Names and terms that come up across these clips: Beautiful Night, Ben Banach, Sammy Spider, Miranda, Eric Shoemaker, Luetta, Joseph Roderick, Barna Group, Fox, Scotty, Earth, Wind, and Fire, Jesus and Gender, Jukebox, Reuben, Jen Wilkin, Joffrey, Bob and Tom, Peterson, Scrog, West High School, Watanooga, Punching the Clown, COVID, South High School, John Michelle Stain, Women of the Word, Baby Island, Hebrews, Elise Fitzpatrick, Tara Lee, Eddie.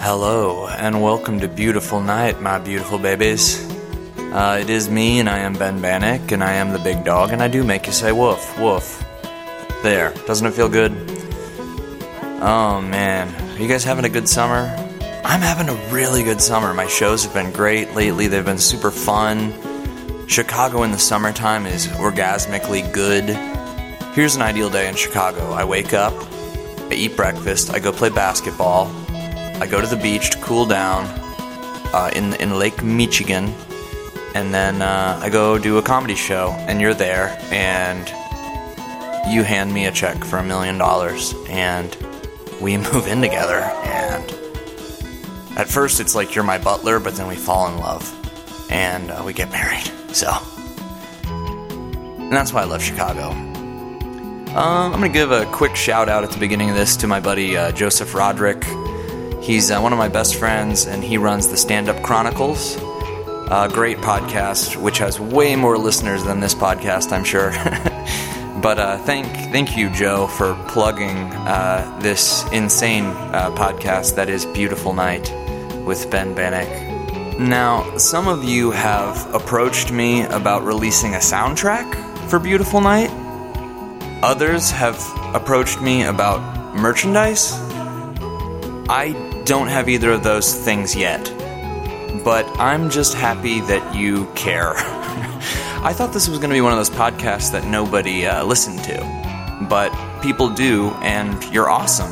Hello, and welcome to Beautiful Night, my beautiful babies. It is me, and I am Ben Banach, and I am the big dog, and I do make you say woof, woof. There, doesn't it feel good? Oh, man. Are you guys having a good summer? I'm having a really good summer. My shows have been great lately. They've been super fun. Chicago in the summertime is orgasmically good. Here's an ideal day in Chicago. I wake up, I eat breakfast, I go play basketball, I go to the beach to cool down in Lake Michigan, and then I go do a comedy show, and you're there, and you hand me a check for $1 million, and we move in together, and at first it's like you're my butler, but then we fall in love, and we get married, and that's why I love Chicago. I'm going to give a quick shout out at the beginning of this to my buddy Joseph Roderick. He's one of my best friends, and he runs The Stand-Up Chronicles, a great podcast, which has way more listeners than this podcast, I'm sure. But thank you, Joe, for plugging this insane podcast that is Beautiful Night with Ben Banach. Now, some of you have approached me about releasing a soundtrack for Beautiful Night. Others have approached me about merchandise. I don't have either of those things yet, but I'm just happy that you care. I thought this was going to be one of those podcasts that nobody listened to, but people do, and you're awesome.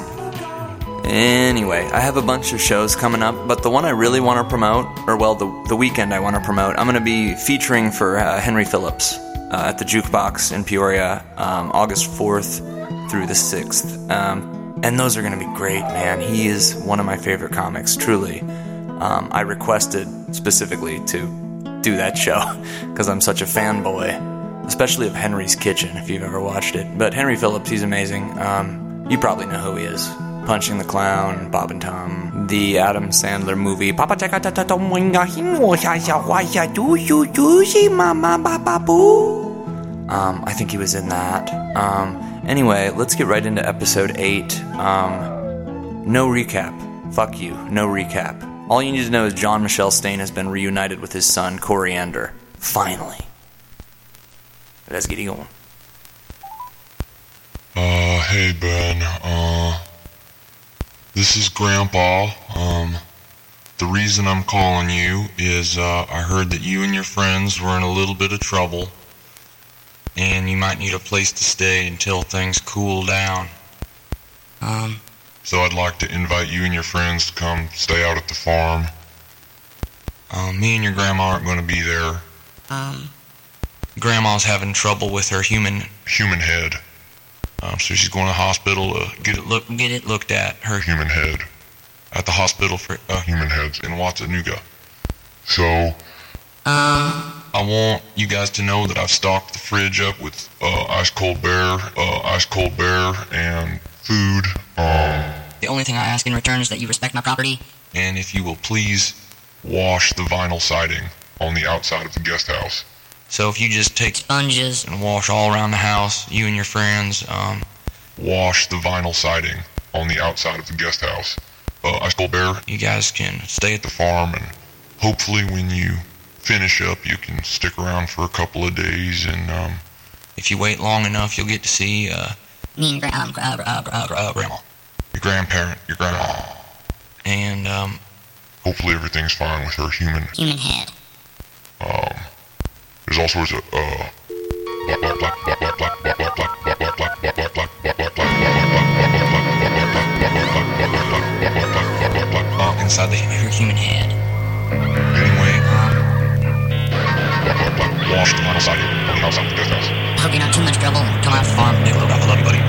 Anyway, I have a bunch of shows coming up, but the one I really want to promote, or well, the weekend I want to promote, I'm going to be featuring for Henry Phillips at the Jukebox in Peoria, August 4th through the 6th. And those are going to be great, man. He is one of my favorite comics, truly. I requested specifically to do that show because I'm such a fanboy, especially of Henry's Kitchen, if you've ever watched it. But Henry Phillips, he's amazing. You probably know who he is. Punching the Clown, Bob and Tom, the Adam Sandler movie. I think he was in that. Anyway, let's get right into episode 8. No recap. Fuck you. No recap. All you need to know is John Michelle Stain has been reunited with his son, Coriander. Finally. Let's get it going. Hey, Ben. This is Grandpa. The reason I'm calling you is I heard that you and your friends were in a little bit of trouble, and you might need a place to stay until things cool down. So I'd like to invite you and your friends to come stay out at the farm. Me and your grandma aren't going to be there. Grandma's having trouble with her human head. So she's going to the hospital to get it looked at. Her human head. At the hospital for human heads in Watanooga. So I want you guys to know that I've stocked the fridge up with ice cold beer, and food. The only thing I ask in return is that you respect my property. And if you will please wash the vinyl siding on the outside of the guest house. So if you just take sponges and wash all around the house, you and your friends, wash the vinyl siding on the outside of the guest house. Ice cold beer. You guys can stay at the farm, and hopefully when you finish up, you can stick around for a couple of days, and if you wait long enough, you'll get to see me and grandma, your grandparent, your grandma, and hopefully everything's fine with her human head. There's all sorts of inside the human head. Wash the vinyl siding on the outside of the guest house. Hope you're not too much trouble. Come out to the farm. Big little brother, love you, buddy.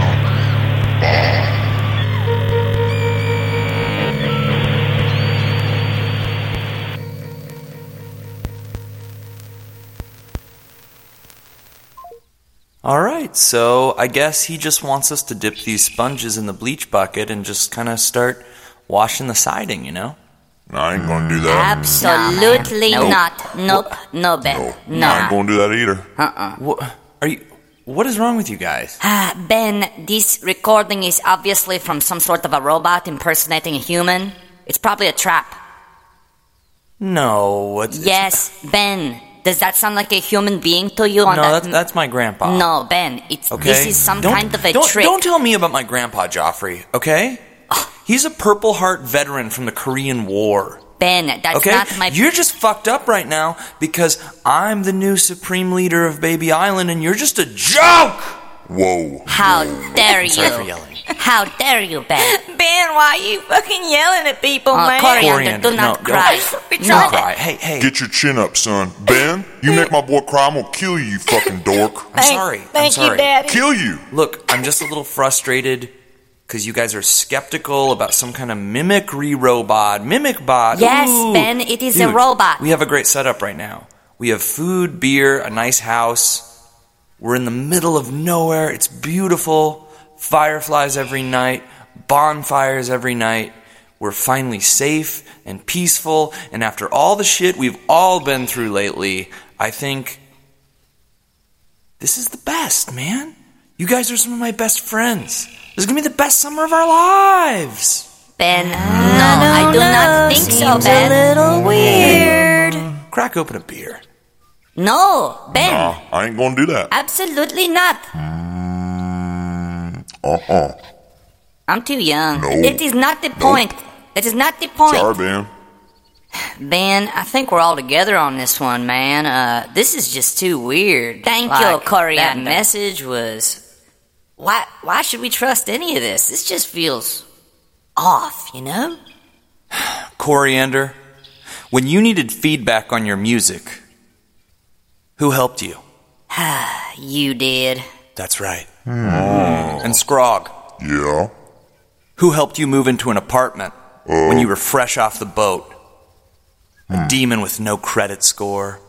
All right, so I guess he just wants us to dip these sponges in the bleach bucket and just kind of start washing the siding, you know? No, I ain't gonna do that. Absolutely not. Nope. No, Ben. No. I ain't gonna do that either. What is wrong with you guys? Ben, this recording is obviously from some sort of a robot impersonating a human. It's probably a trap. No. Yes, Ben. Does that sound like a human being to you? No, that's my grandpa. No, Ben. This is some kind of a trick. Don't tell me about my grandpa, Joffrey, okay? He's a Purple Heart veteran from the Korean War. Ben, that's not my... You're just fucked up right now because I'm the new supreme leader of Baby Island and you're just a joke! Whoa. How dare you? Sorry for yelling. How dare you, Ben? Ben, why are you fucking yelling at people, man? Coriander, do not cry. Don't cry. Hey. Get your chin up, son. Ben, you make my boy cry, I'm gonna kill you, you fucking dork. I'm sorry. Thank you, Daddy. Kill you. Look, I'm just a little frustrated because you guys are skeptical about some kind of mimic bot. Yes, ooh, Ben, it is a robot. We have a great setup right now. We have food, beer, a nice house. We're in the middle of nowhere. It's beautiful. Fireflies every night, bonfires every night. We're finally safe and peaceful, and after all the shit we've all been through lately, I think this is the best, man. You guys are some of my best friends. This is going to be the best summer of our lives. Ben, I do not think so, Ben. Seems a little weird. Crack open a beer. No, Ben. Nah, I ain't going to do that. Absolutely not. I'm too young. No. It is not the point. That is not the point. Sorry, Ben. Ben, I think we're all together on this one, man. This is just too weird. Thank you, Coriander. That message was... Why should we trust any of this? This just feels off, you know? Coriander, when you needed feedback on your music, who helped you? You did. That's right. Mm. And Scrog. Yeah? Who helped you move into an apartment when you were fresh off the boat? A demon with no credit score.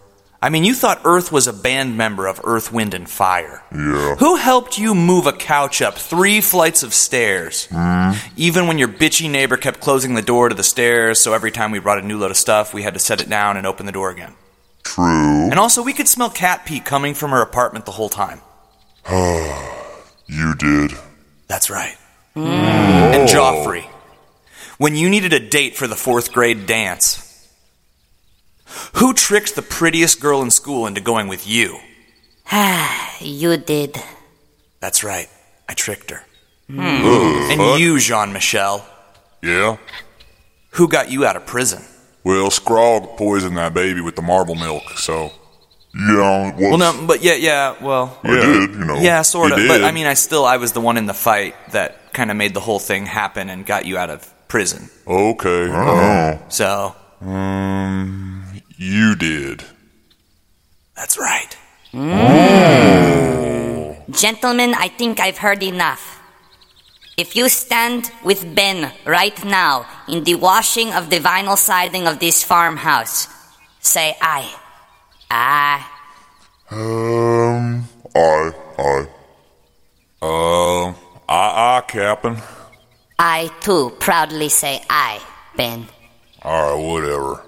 I mean, you thought Earth was a band member of Earth, Wind, and Fire. Yeah. Who helped you move a couch up 3 flights of stairs? Even when your bitchy neighbor kept closing the door to the stairs, so every time we brought a new load of stuff, we had to set it down and open the door again. True. And also, we could smell cat pee coming from her apartment the whole time. You did. That's right. Mm. And Joffrey, when you needed a date for the 4th grade dance, who tricked the prettiest girl in school into going with you? You did. That's right. I tricked her. Mm. And you, Jean-Michel. Yeah? Who got you out of prison? Well, Scrog poisoned that baby with the marble milk, so... Yeah, I did, you know. Yeah, sort of, but I mean, I was the one in the fight that kind of made the whole thing happen and got you out of prison. Okay. Oh. So. You did. That's right. Mm. Oh. Gentlemen, I think I've heard enough. If you stand with Ben right now in the washing of the vinyl siding of this farmhouse, say aye. Aye, Captain. I, too, proudly say aye, Ben. Alright, whatever.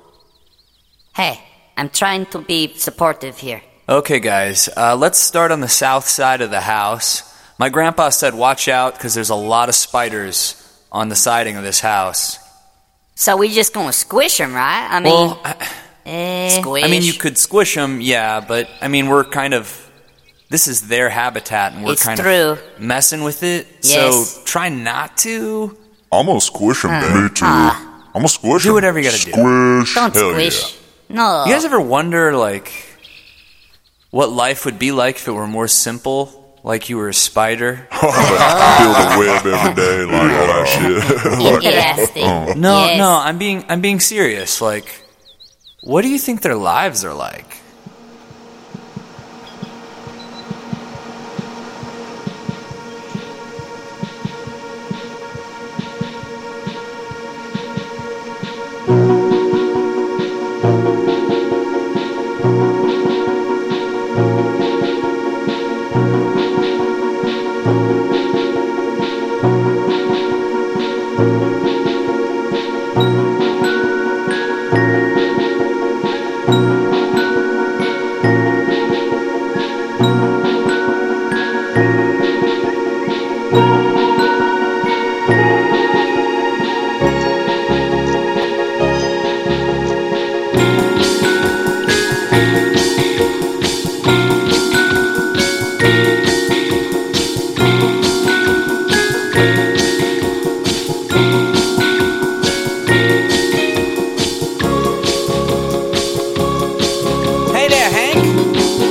Hey, I'm trying to be supportive here. Okay, guys, let's start on the south side of the house. My grandpa said watch out, because there's a lot of spiders on the siding of this house. So we just gonna squish them, right? I mean... Well, squish. I mean, you could squish them, yeah, but, I mean, we're kind of... This is their habitat, and we're kind of messing with it, so try not to. I'm gonna squish them, man. Me too. I'm gonna squish them. Do whatever you gotta do. Squish. Don't squish. Yeah. No. You guys ever wonder, like, what life would be like if it were more simple? Like you were a spider? Build a web every day, like all that shit. Like, nasty. No, I'm being serious, like... What do you think their lives are like? Hey there, Hank.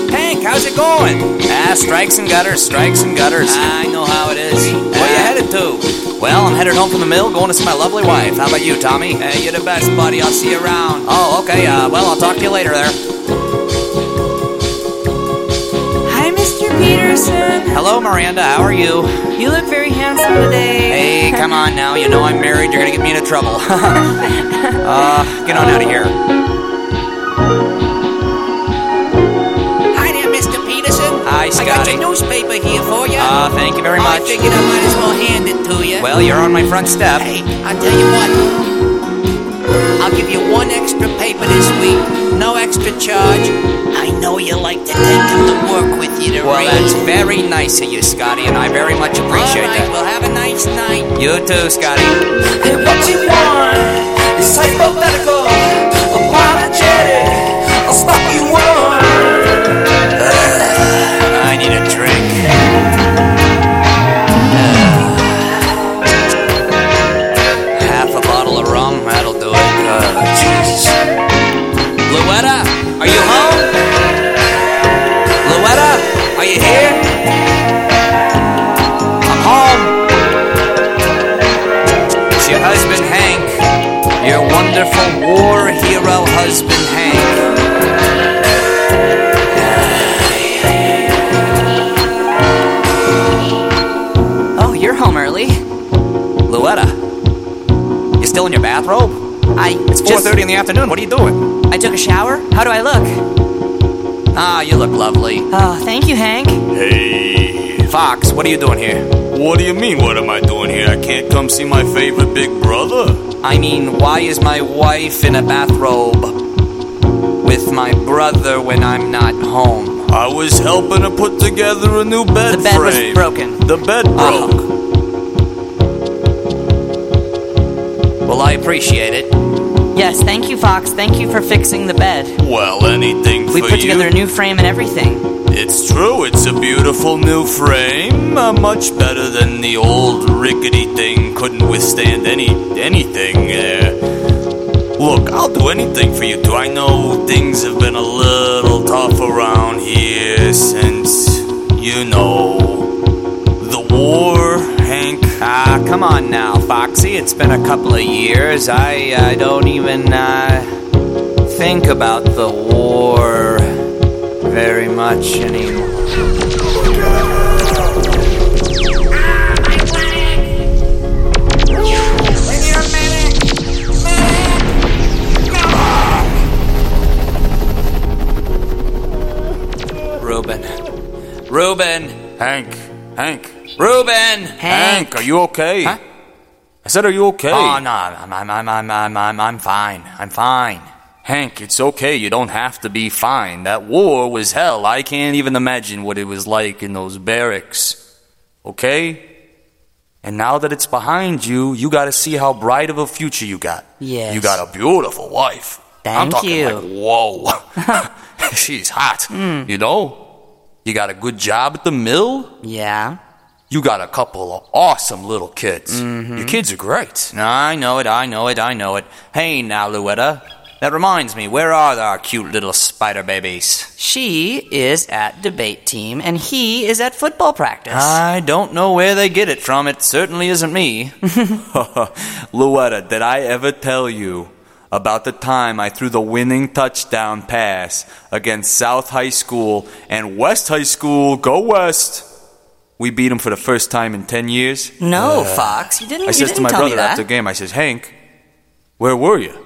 Hank, how's it going? Strikes and gutters, strikes and gutters. I know how it is. Where you headed to? Well, I'm headed home from the mill, going to see my lovely wife. How about you, Tommy? Hey, you're the best, buddy. I'll see you around. Oh, okay. Well, I'll talk to you later there. Hi, Mr. Peterson. Hello, Miranda. How are you? You look very handsome today. Hey, come on now. You know I'm married. You're going to get me into trouble. Get on out of here. Scotty. I got your newspaper here for you. Thank you very much. I figured I might as well hand it to you. Well, you're on my front step. Hey, I'll tell you what. I'll give you one extra paper this week. No extra charge. I know you like to take them to work with you to read. Well, that's very nice of you, Scotty, and I very much appreciate that. All right, well, have a nice night. You too, Scotty. And what you want is hypothetical, apologetic. I'll stop you on. I need a drink. Half a bottle of rum, that'll do it. Jesus. Luetta, are you home? Luetta, are you here? I'm home. It's your husband, Hank. Your wonderful war hero husband, Hank. Home early. Luetta, you still in your bathrobe? It's 4:30 in the afternoon. What are you doing? I took a shower. How do I look? You look lovely. Oh, thank you, Hank. Hey. Fox, what are you doing here? What do you mean, what am I doing here? I can't come see my favorite big brother. I mean, why is my wife in a bathrobe with my brother when I'm not home? I was helping to put together a new bed frame. The bed was broken. The bed broke. Uh-huh. Well, I appreciate it. Yes, thank you, Fox. Thank you for fixing the bed. Well, anything for you. We put together a new frame and everything. It's true. It's a beautiful new frame. Much better than the old rickety thing. Couldn't withstand anything. Look, I'll do anything for you, too. I know things have been a little tough around here since, the war... come on now, Foxy. It's been a couple of years. I don't even think about the war very much anymore. Reuben. Hank. Reuben! Hank, are you okay? Huh? I said, are you okay? Oh, no, I'm fine. I'm fine. Hank, it's okay. You don't have to be fine. That war was hell. I can't even imagine what it was like in those barracks. Okay? And now that it's behind you, you got to see how bright of a future you got. Yes. You got a beautiful wife. Thank you. I'm talking like, whoa. She's hot. Mm. You got a good job at the mill? Yeah. You got a couple of awesome little kids. Mm-hmm. Your kids are great. I know it. Hey, now, Luetta, that reminds me, where are our cute little spider babies? She is at debate team, and he is at football practice. I don't know where they get it from. It certainly isn't me. Luetta, did I ever tell you about the time I threw the winning touchdown pass against South High School and West High School? Go West! We beat him for the first time in 10 years. No, Fox, you didn't. I says to my brother after the game, I says, "Hank, where were you?"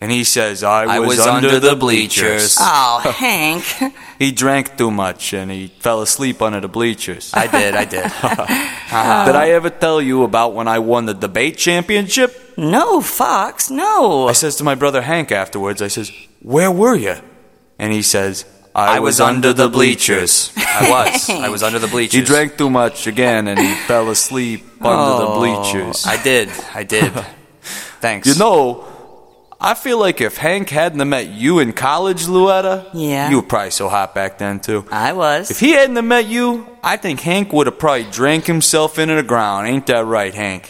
And he says, "I was under the bleachers." Oh, Hank! He drank too much and he fell asleep under the bleachers. I did. Did I ever tell you about when I won the debate championship? No, Fox, no. I says to my brother Hank afterwards, I says, "Where were you?" And he says, I was under the bleachers. I was under the bleachers. He drank too much again, and he fell asleep under the bleachers. I did. Thanks. I feel like if Hank hadn't met you in college, Luetta, yeah, you were probably so hot back then, too. I was. If he hadn't met you, I think Hank would have probably drank himself into the ground. Ain't that right, Hank?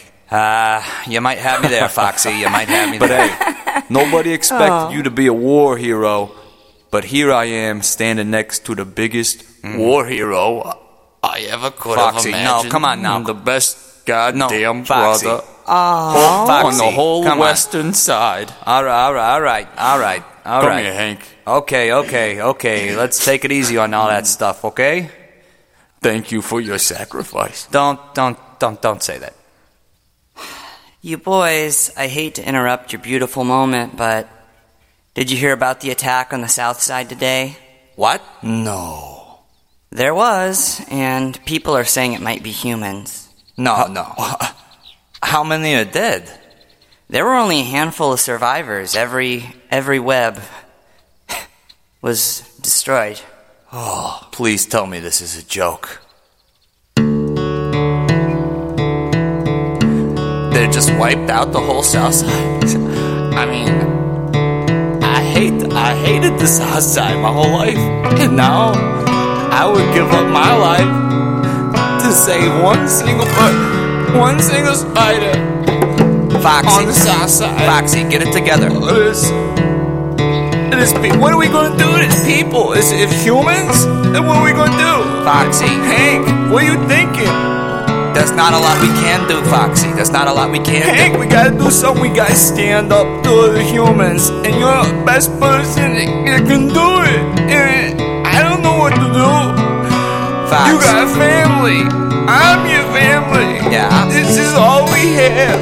You might have me there, Foxy. You might have me there. But hey, nobody expected you to be a war hero, but here I am standing next to the biggest war hero I ever could Foxy, have imagined. No, come on now. The best goddamn brother. Oh, Foxy, on the whole western side. All right. Come here, Hank. Okay. Let's take it easy on all that stuff, okay? Thank you for your sacrifice. Don't say that. You boys, I hate to interrupt your beautiful moment, but did you hear about the attack on the south side today? What? No. There was, and people are saying it might be humans. No. How many are dead? There were only a handful of survivors. Every web was destroyed. Oh, please tell me this is a joke. They just wiped out the whole south side. I mean, I hated the south side my whole life. And now, I would give up my life to save one single person. One single spider. Foxy. On the south side. Foxy, get it together. What are we going to do to these people? If humans? Then what are we going to do? Foxy. Hank, what are you thinking? There's not a lot we can do, Foxy. Hank, we got to do something. We got to stand up to the humans. And you're the best person that can do it. And I don't know what to do. Fox. You got a family. I'm your family. Yeah. This is all we have.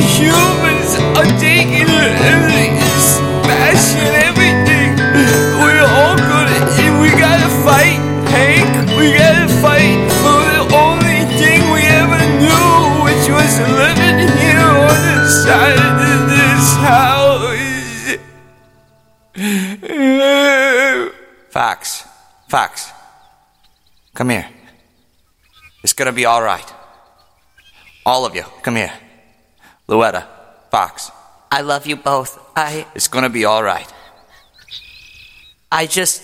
Humans are taking it and smashing everything. We're all good. We gotta fight, Hank. We gotta fight for the only thing we ever knew, which was living here on the side of this house. Fox. Come here. It's gonna be all right. All of you, come here. Luetta, Fox. I love you both. It's gonna be all right. I just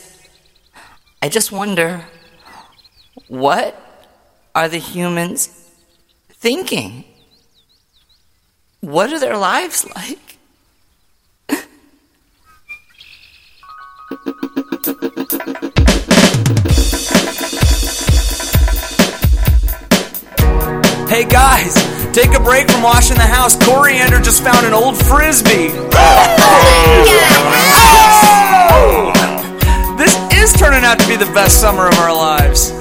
wonder, what are the humans thinking? What are their lives like? Hey guys, take a break from washing the house. Coriander just found an old Frisbee. Oh! This is turning out to be the best summer of our lives.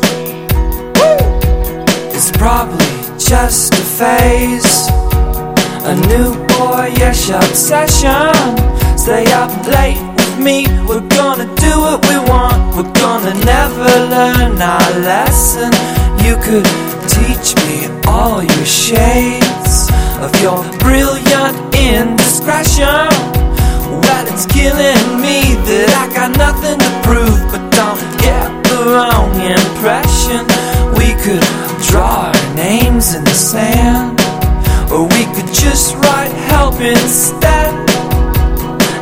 It's probably just a phase. A new boyish obsession. Stay up late with me. We're gonna do what we want. We're gonna never learn our lesson. You could teach me all your shades of your brilliant indiscretion. Well, it's killing me that I got nothing to prove, but don't get the wrong impression. We could draw our names in the sand, or we could just write help instead,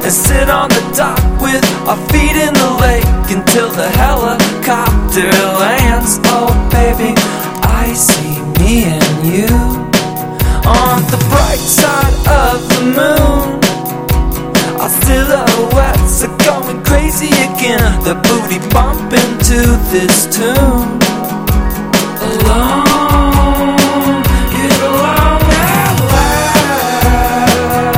and sit on the dock with our feet in the lake until the helicopter lands. Oh baby, I see me and you on the bright side of the moon. Our silhouettes are going crazy again. The booty bumping to this tune. Alone, get along at last.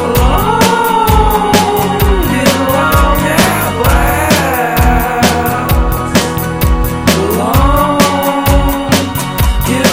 Alone, get along at last. Alone. You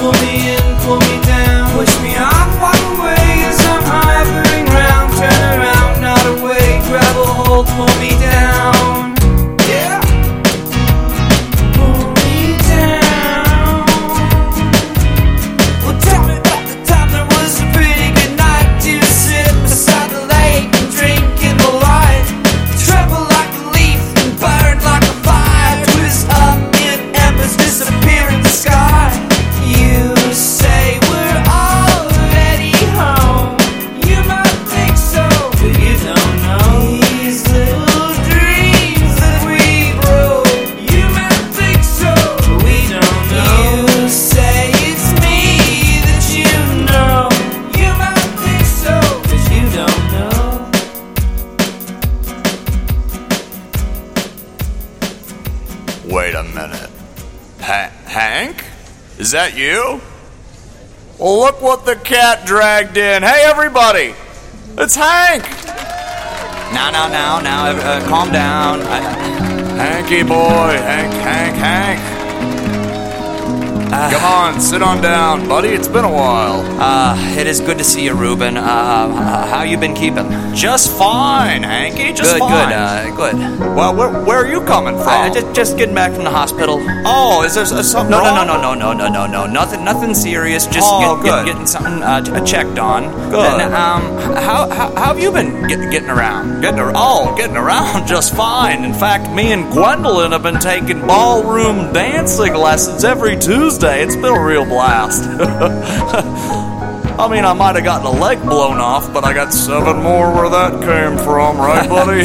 pull me in, pull me down, push me on one way as I'm hovering round, turn around, not away, grab a hold, pull me down, yeah, pull me down. Well, tell me about the time that was a pretty good night to sit beside the lake and drink in the light, tremble like a leaf and burn like a fire, twist up in embers, disappear in the sky. You say we're already home. You might think so, but you don't know these little dreams that we broke. You might think so, but we don't know. You say it's me that you know. You might think so, but you don't know. Wait a minute. Hank? Is that you? Well, look what the cat dragged in. Hey, everybody! It's Hank! Now, calm down. Hanky boy, Hank. Come on, sit on down, buddy. It's been a while. It is good to see you, Reuben. How you been keeping? Just fine, Hanky, fine. Good. Well, where are you coming from? Just getting back from the hospital. Oh, is there something wrong? No, nothing serious, just getting something checked on. Good. And, how have you been getting around? Getting around just fine. In fact, me and Gwendolyn have been taking ballroom dancing lessons every Tuesday. It's been a real blast. I mean, I might have gotten a leg blown off, but I got 7 more where that came from, right, buddy?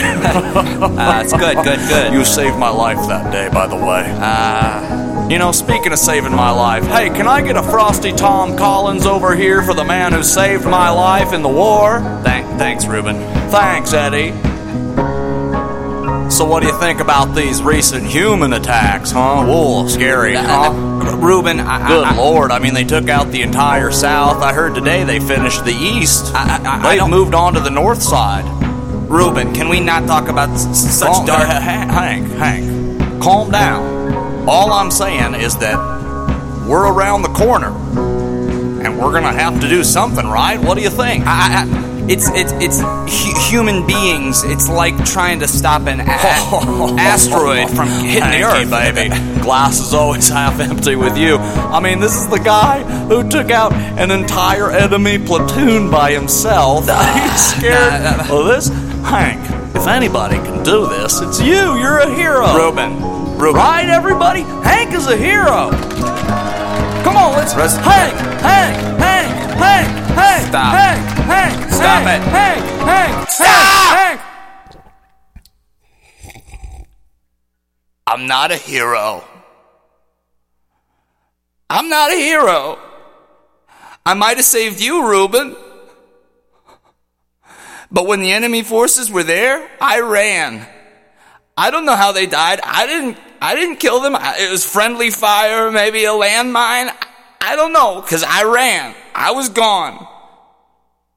It's good. You saved my life that day, by the way. Speaking of saving my life, hey, can I get a frosty Tom Collins over here for the man who saved my life in the war? Thanks, Reuben. Thanks, Eddie. So what do you think about these recent human attacks, huh? Whoa, scary, huh? Reuben, Good Lord, I mean, they took out the entire South. I heard today they finished the East. They've moved on to the North side. Reuben, can we not talk about such dark... Hank, calm down. All I'm saying is that we're around the corner, and we're going to have to do something, right? What do you think? It's human beings. It's like trying to stop an asteroid from hitting the Earth, baby. Glass is always half empty with you. I mean, this is the guy who took out an entire enemy platoon by himself. He's scared. Well, this Hank, if anybody can do this, it's you. You're a hero, Reuben. Right, everybody? Hank is a hero. Come on, let's rest. Hank. Hey! Stop. Hey! Stop it! Hey! Stop! I'm not a hero. I'm not a hero. I might have saved you, Reuben. But when the enemy forces were there, I ran. I don't know how they died. I didn't kill them. It was friendly fire, maybe a landmine. I don't know, because I ran. I was gone.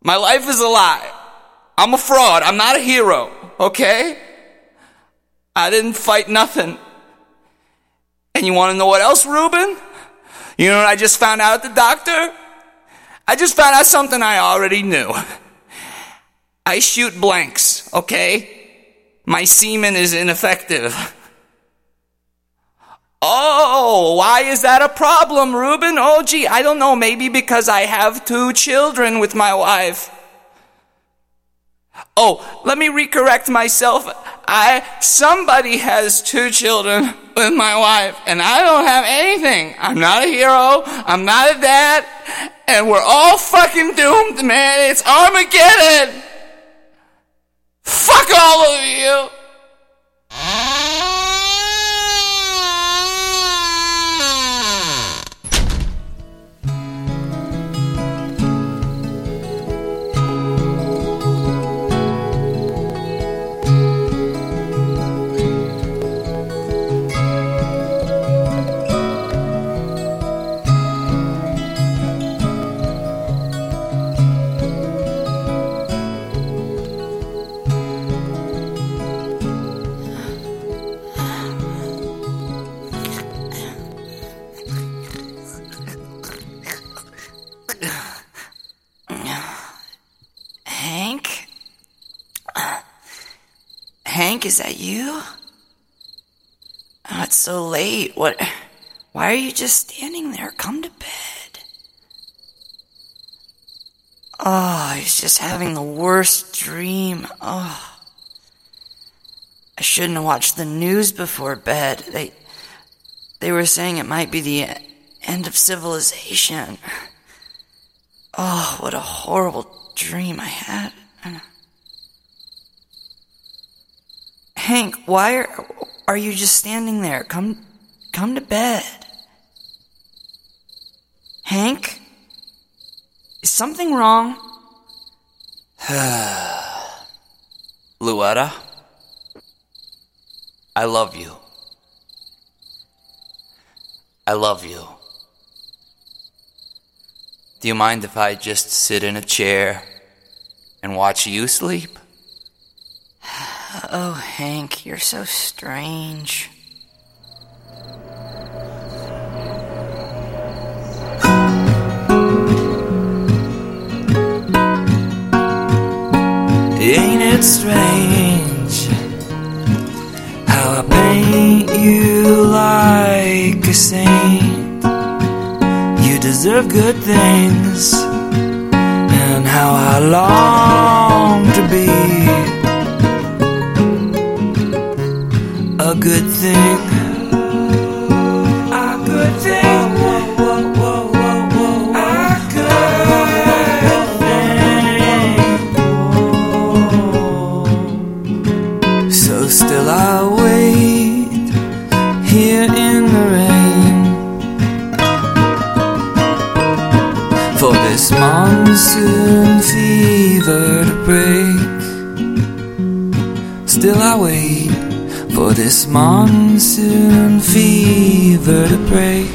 My life is a lie. I'm a fraud. I'm not a hero, okay? I didn't fight nothing. And you want to know what else, Reuben? You know what I just found out at the doctor? I just found out something I already knew. I shoot blanks, okay? My semen is ineffective. Oh, why is that a problem, Reuben? Oh, gee, I don't know. Maybe because I have 2 children with my wife. Oh, let me recorrect myself. Somebody has 2 children with my wife, and I don't have anything. I'm not a hero. I'm not a dad. And we're all fucking doomed, man. It's Armageddon. Fuck all of you. is that you? Oh, it's so late. What? Why are you just standing there? Come to bed. Oh, I was just having the worst dream. Oh. I shouldn't have watched the news before bed. They were saying it might be the end of civilization. Oh, what a horrible dream I had. Hank, why are you just standing there? Come to bed. Hank? Is something wrong? Luetta? I love you. I love you. Do you mind if I just sit in a chair and watch you sleep? Oh, Hank, you're so strange. Ain't it strange? How I paint you like a saint. You deserve good things, and how I long to be a good thing. A good thing. A good thing. So still I will. Monsoon fever to break. Still I wait for this monsoon fever to break.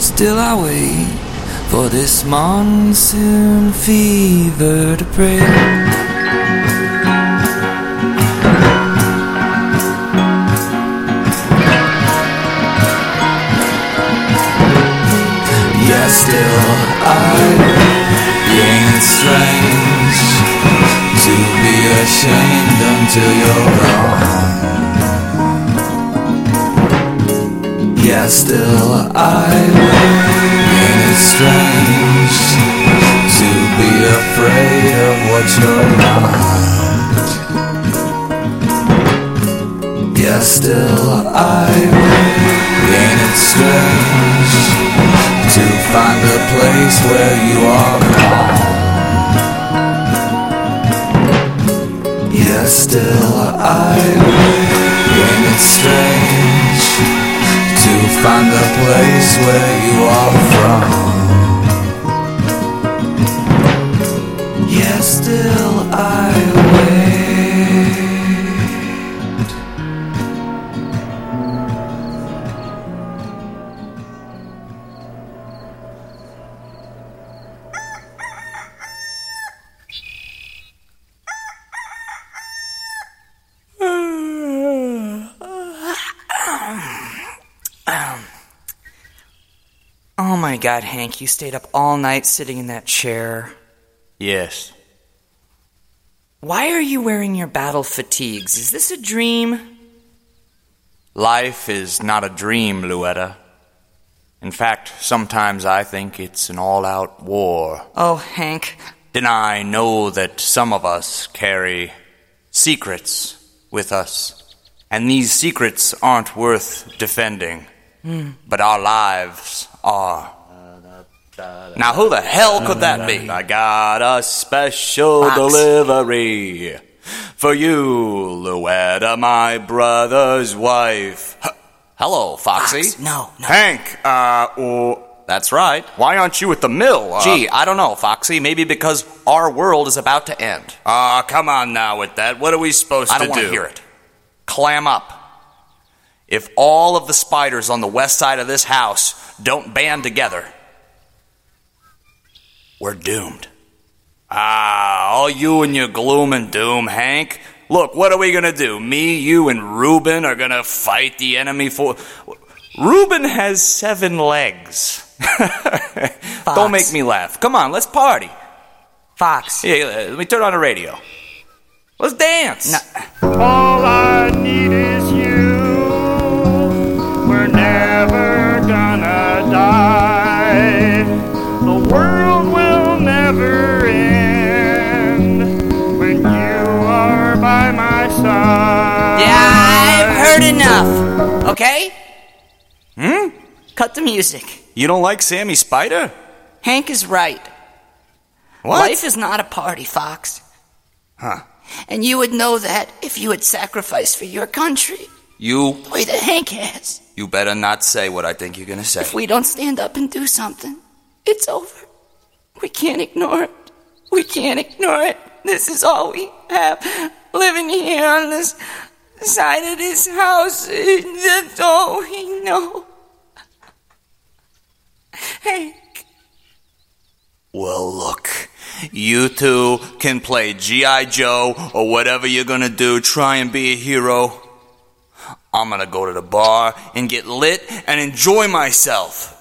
Still I wait for this monsoon fever to break. Still I ain't strange to be ashamed until you're gone. Yeah, still I ain't strange to be afraid of what you're not. Yeah, still I ain't strange to find a place where you are gone. Yeah, still I ain't it strange to find a place where you are from. Yeah, still I wait. Oh my God, Hank, you stayed up all night sitting in that chair. Yes. Why are you wearing your battle fatigues? Is this a dream? Life is not a dream, Luetta. In fact, sometimes I think it's an all-out war. Oh, Hank. Then I know that some of us carry secrets with us, and these secrets aren't worth defending, but our lives are. Now, who the hell could that be? I got a special Fox delivery for you, Luetta, my brother's wife. Hello, Foxy. Fox, no. Hank, that's right. Why aren't you at the mill? Gee, I don't know, Foxy. Maybe because our world is about to end. Come on now with that. What are we supposed to do? I don't want to hear it. Clam up. If all of the spiders on the west side of this house don't band together, we're doomed. All you and your gloom and doom, Hank. Look, what are we going to do? Me, you, and Reuben are going to fight the enemy for... Reuben has 7 legs. Fox. Don't make me laugh. Come on, let's party. Fox. Yeah, let me turn on the radio. Let's dance. No. All I need is you. We're never gonna die. The world will never end when you are by my side. Yeah, I've heard enough. Okay? Cut the music. You don't like Sammy Spider? Hank is right. What? Life is not a party, Fox. Huh. And you would know that if you had sacrificed for your country. You... the way that Hank has. You better not say what I think you're going to say. If we don't stand up and do something, it's over. We can't ignore it. We can't ignore it. This is all we have. Living here on this side of this house, that's all we know. Hank. Well, look. You two can play G.I. Joe or whatever you're going to do. Try and be a hero. I'm going to go to the bar and get lit and enjoy myself.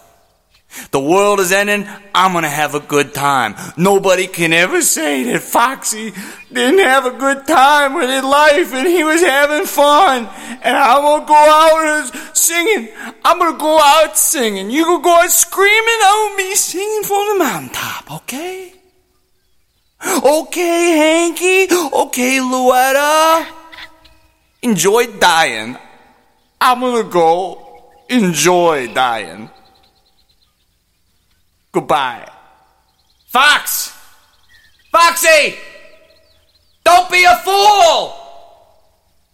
The world is ending. I'm going to have a good time. Nobody can ever say that Foxy didn't have a good time with his life and he was having fun. And I'm going to go out singing. I'm going to go out singing. You can go out screaming. I'm going to be singing from the mountaintop, okay? Okay, Hanky. Okay, Luetta. Enjoy dying. I'm gonna go enjoy dying. Goodbye. Fox! Foxy! Don't be a fool!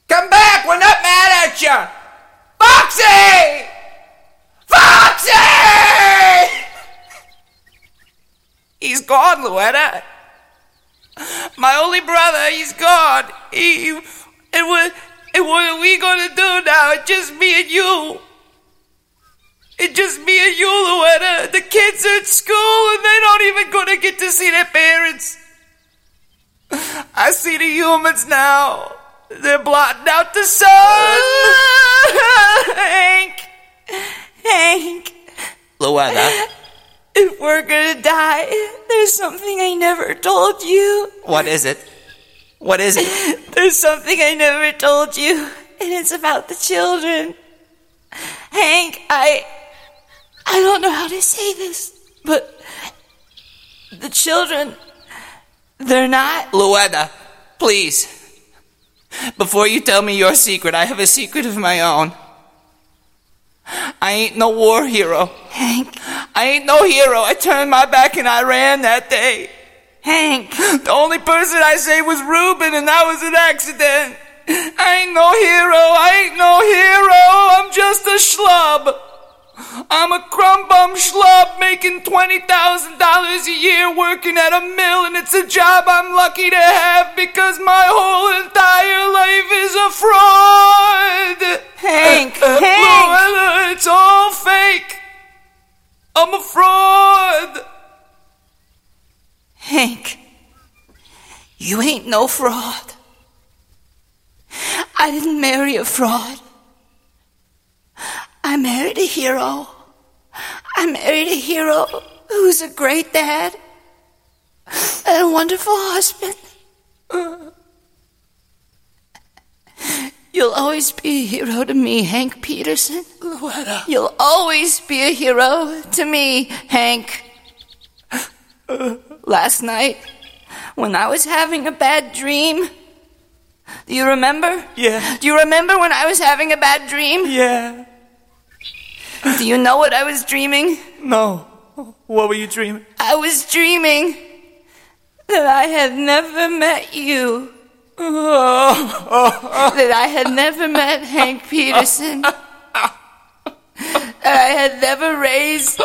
Come back! We're not mad at you! Foxy! Foxy! He's gone, Luetta. My only brother, he's gone. And what are we gonna do now? It's just me and you. It's just me and you, Luetta. The kids are at school and they're not even gonna get to see their parents. I see the humans now. They're blotting out the sun. Hank. Luetta. If we're gonna die, there's something I never told you. What is it? What is it? There's something I never told you, and it's about the children. Hank, I don't know how to say this, but the children, they're not... Luetta, please. Before you tell me your secret, I have a secret of my own. I ain't no war hero. Hank. I ain't no hero. I turned my back and I ran that day. Hank. The only person I saved was Reuben and that was an accident. I ain't no hero. I ain't no hero. I'm just a schlub. I'm a crumb bum schlub making $20,000 a year working at a mill, and it's a job I'm lucky to have because my whole entire life is a fraud. Hank, Hank, it's all fake. I'm a fraud. Hank, you ain't no fraud. I didn't marry a fraud. I married a hero. I married a hero who's a great dad and a wonderful husband. You'll always be a hero to me, Hank Peterson. Luetta. You'll always be a hero to me, Hank. Last night, when I was having a bad dream... Do you remember? Yeah. Do you remember when I was having a bad dream? Yeah. Do you know what I was dreaming? No. What were you dreaming? I was dreaming that I had never met you. That I had never met Hank Peterson. That I had never raised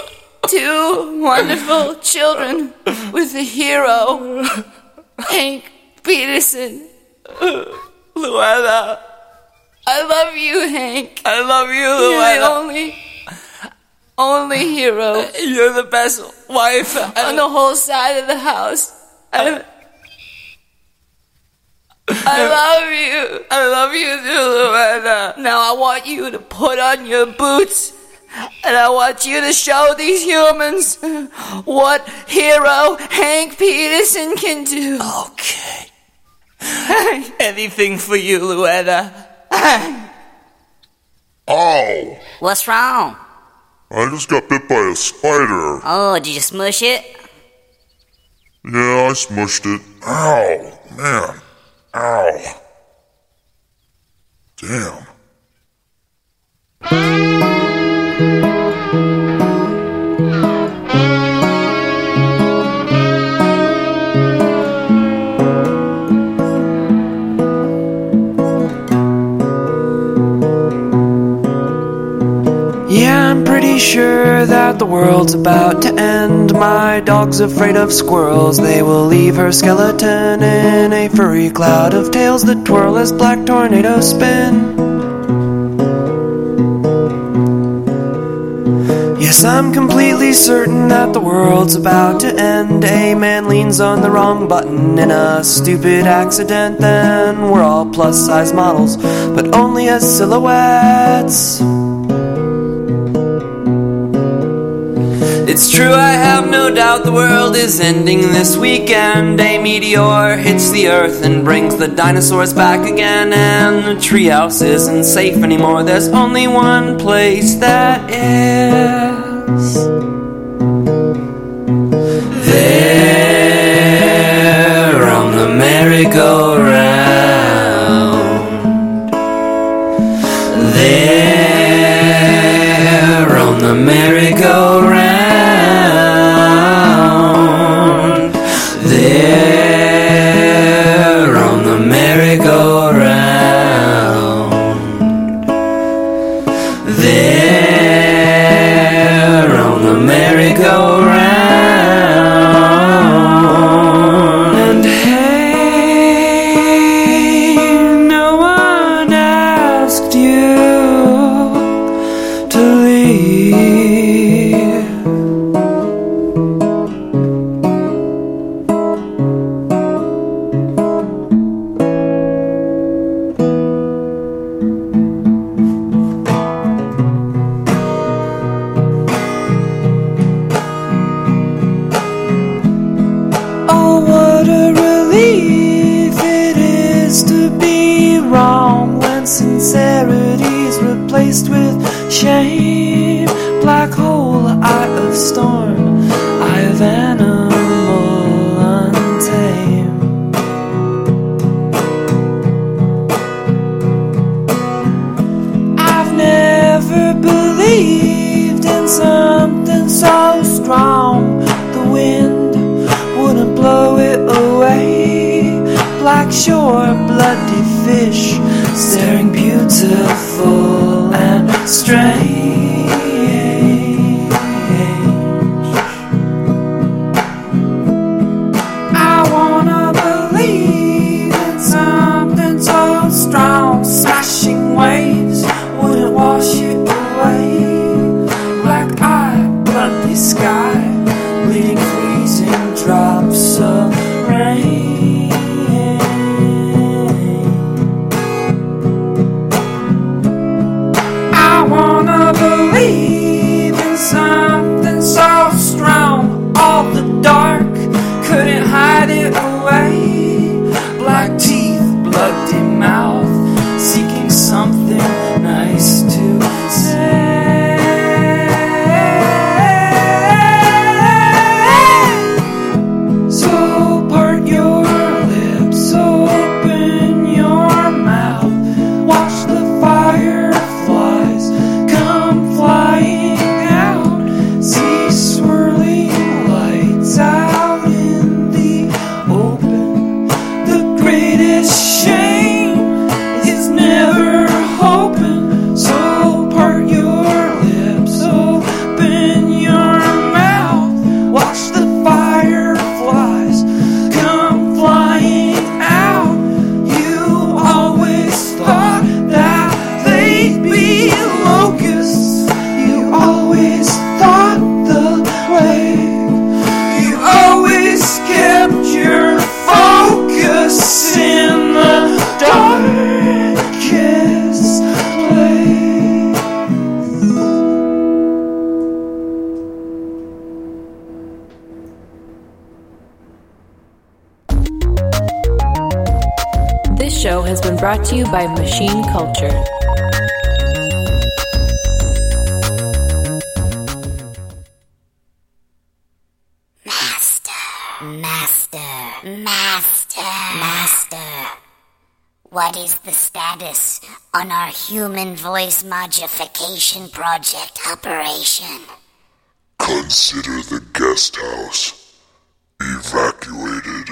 two wonderful children with a hero, Hank Peterson. Luetta. I love you, Hank. I love you, Luetta. You're the only hero. You're the best wife on the whole side of the house. I love you. I love you too, Luetta. Now I want you to put on your boots, and I want you to show these humans what hero Hank Peterson can do. Okay. Anything for you, Luetta. Ow! What's wrong? I just got bit by a spider. Oh, did you smush it? Yeah, I smushed it. Ow! Man. Ow. Damn. Yeah, I'm pretty sure that the world's about to end. My dog's afraid of squirrels. They will leave her skeleton in a furry cloud of tails that twirl as black tornadoes spin. Yes, I'm completely certain that the world's about to end. A man leans on the wrong button in a stupid accident. Then we're all plus-size models, but only as silhouettes. It's true, I have no doubt the world is ending this weekend. A meteor hits the earth and brings the dinosaurs back again. And the treehouse isn't safe anymore. There's only one place that is. There on the merry-go-round. There on the merry-go-round. There on the merry-go-round. There on the merry-go-round. And hey, no one asked you to leave. Oh, what a relief it is to be wrong when sincerity's replaced with shame. Black hole, eye of storm, eye of animal untamed. I've never believed in something so strong. The wind wouldn't blow it away. Black shore, bloody fish, staring beautiful and strange. I wanna believe in something so strong. Smashing waves wouldn't wash you away. Black eye, bloody sky, bleeding, freezing drops of rain. I wanna believe in something so strong. All the dark couldn't hide it away. Black teeth, bloody mouth, seeking something nice to say. show has been brought to you by Machine Culture. Master. What is the status on our human voice modification project operation? Consider the guest house evacuated.